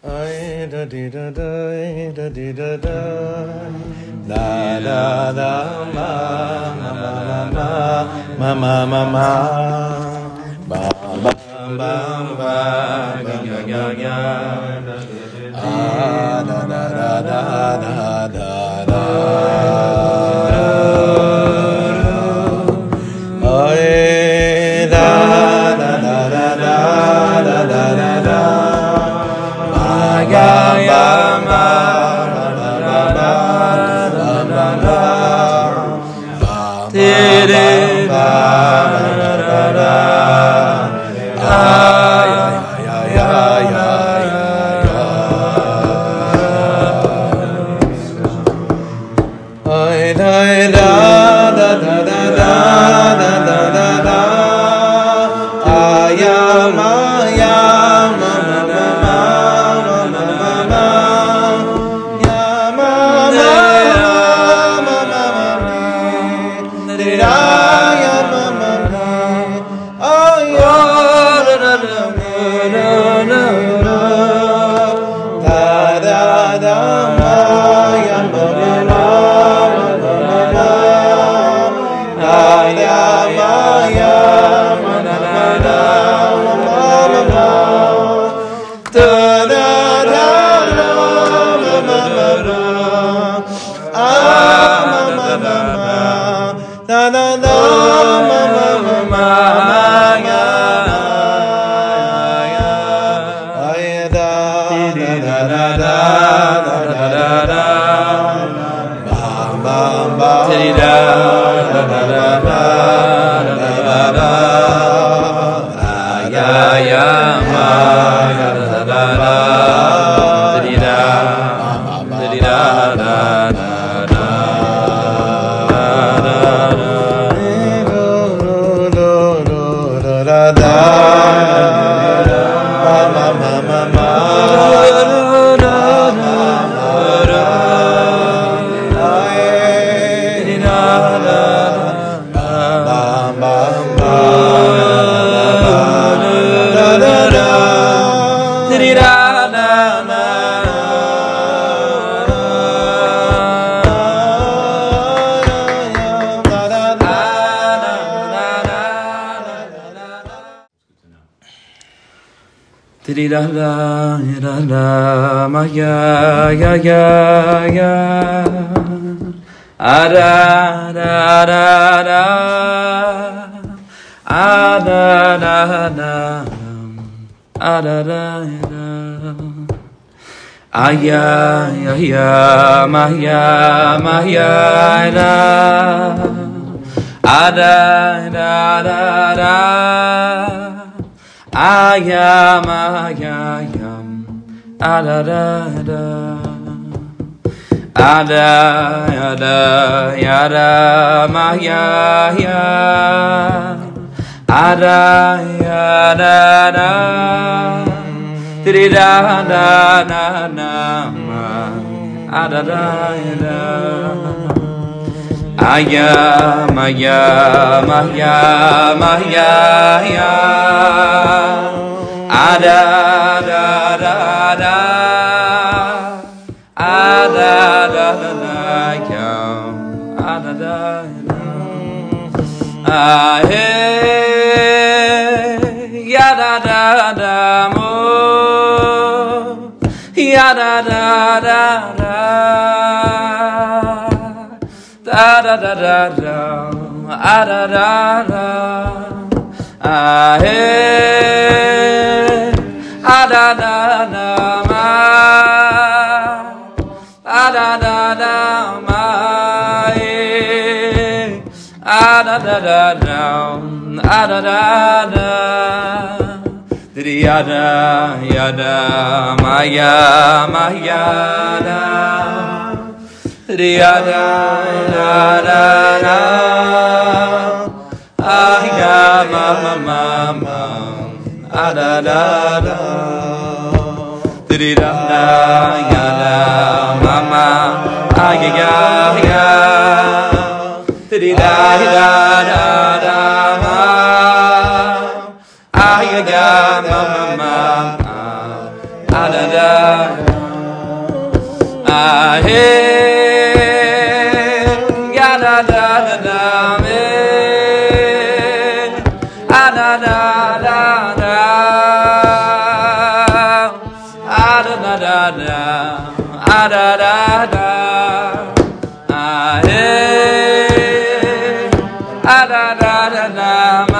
Da da da da da da da ma ma ma ma ba ba ba ba ga ga ga da da da da da da la la la la ma ya ya ya ya ada da da da ada da da ada da aya ya ya ma ya da ada da da da I am, ada, ada, yada, ma ya ya, ada, yada, da, diri da da da da, ada da da. Aya maya maya maya ya ada da da da ada da da ya ada da ahe ya da da da mo ya da da da da da da da da da da da hey da da da ma da da da ma hey da da da da da da diri ada yada maya maya da Dia da da da, ah mama mama, ada da da. Dia da da mama, ah ya ya. Dia da da da ma, ah ya mama mama, ada da. Balade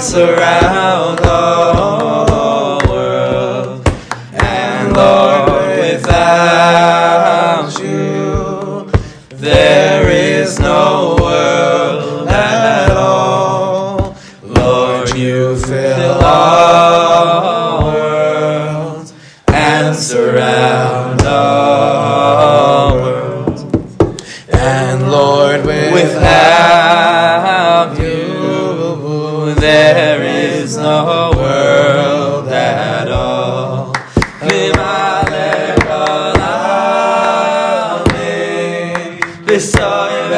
surround the whole world, and Lord, without you, there is no world at all. Lord, you fill all worlds and surround all worlds, and Lord, without you, there is no world at all. Surround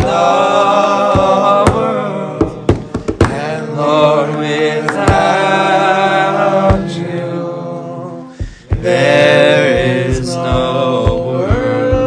the world, and Lord, without you, there is no world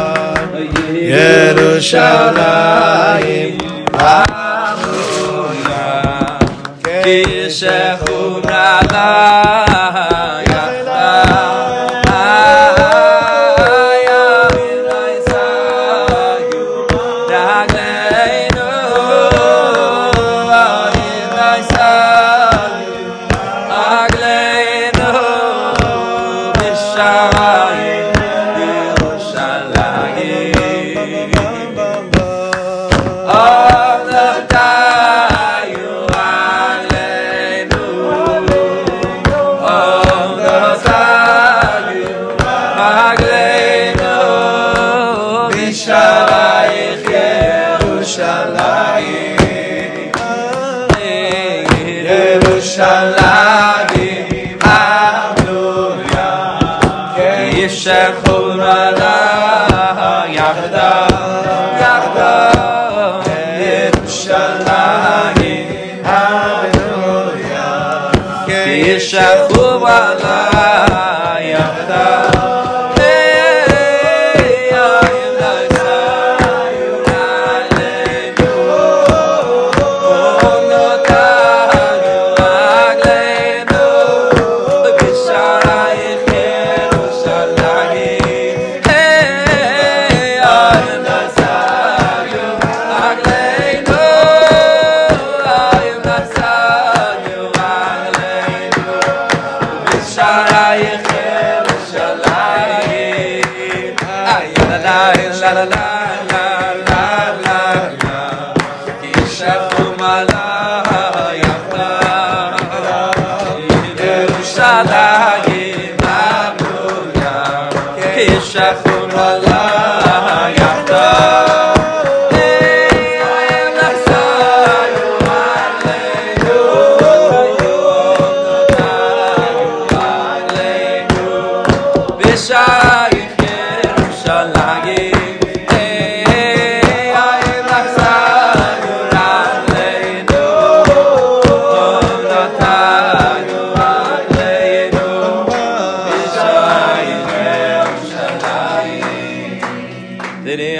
at all. Yerushalayim, Hallelujah. Ki Shehu Nala Yachaya V'Raisayim Dagneinu V'Raisayim Agleinu V'Shalayim Yerushalayim. All the time you Yerushalayim, Yerushalayim, Yerushalayim, Hallelujah. Ki yishechuna yachda, yachda, Yerushalayim, Hallelujah. Ki yishechuna.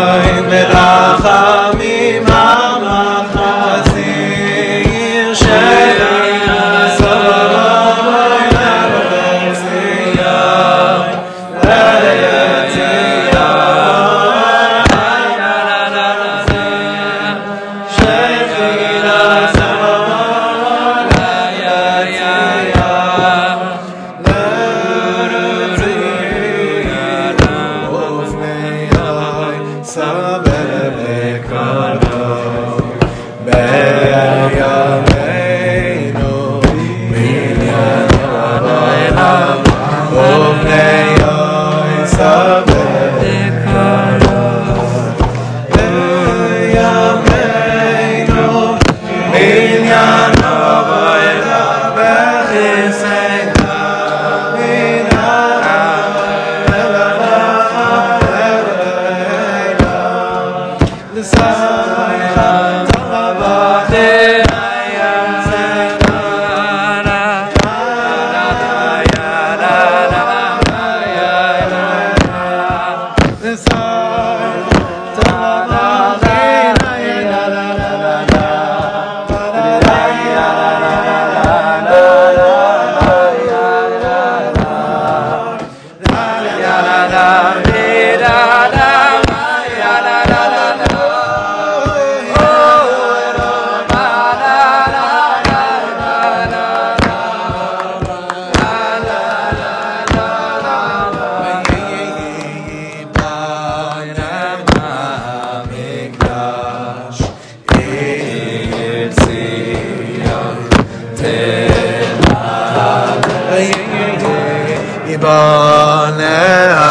Amen. Ibane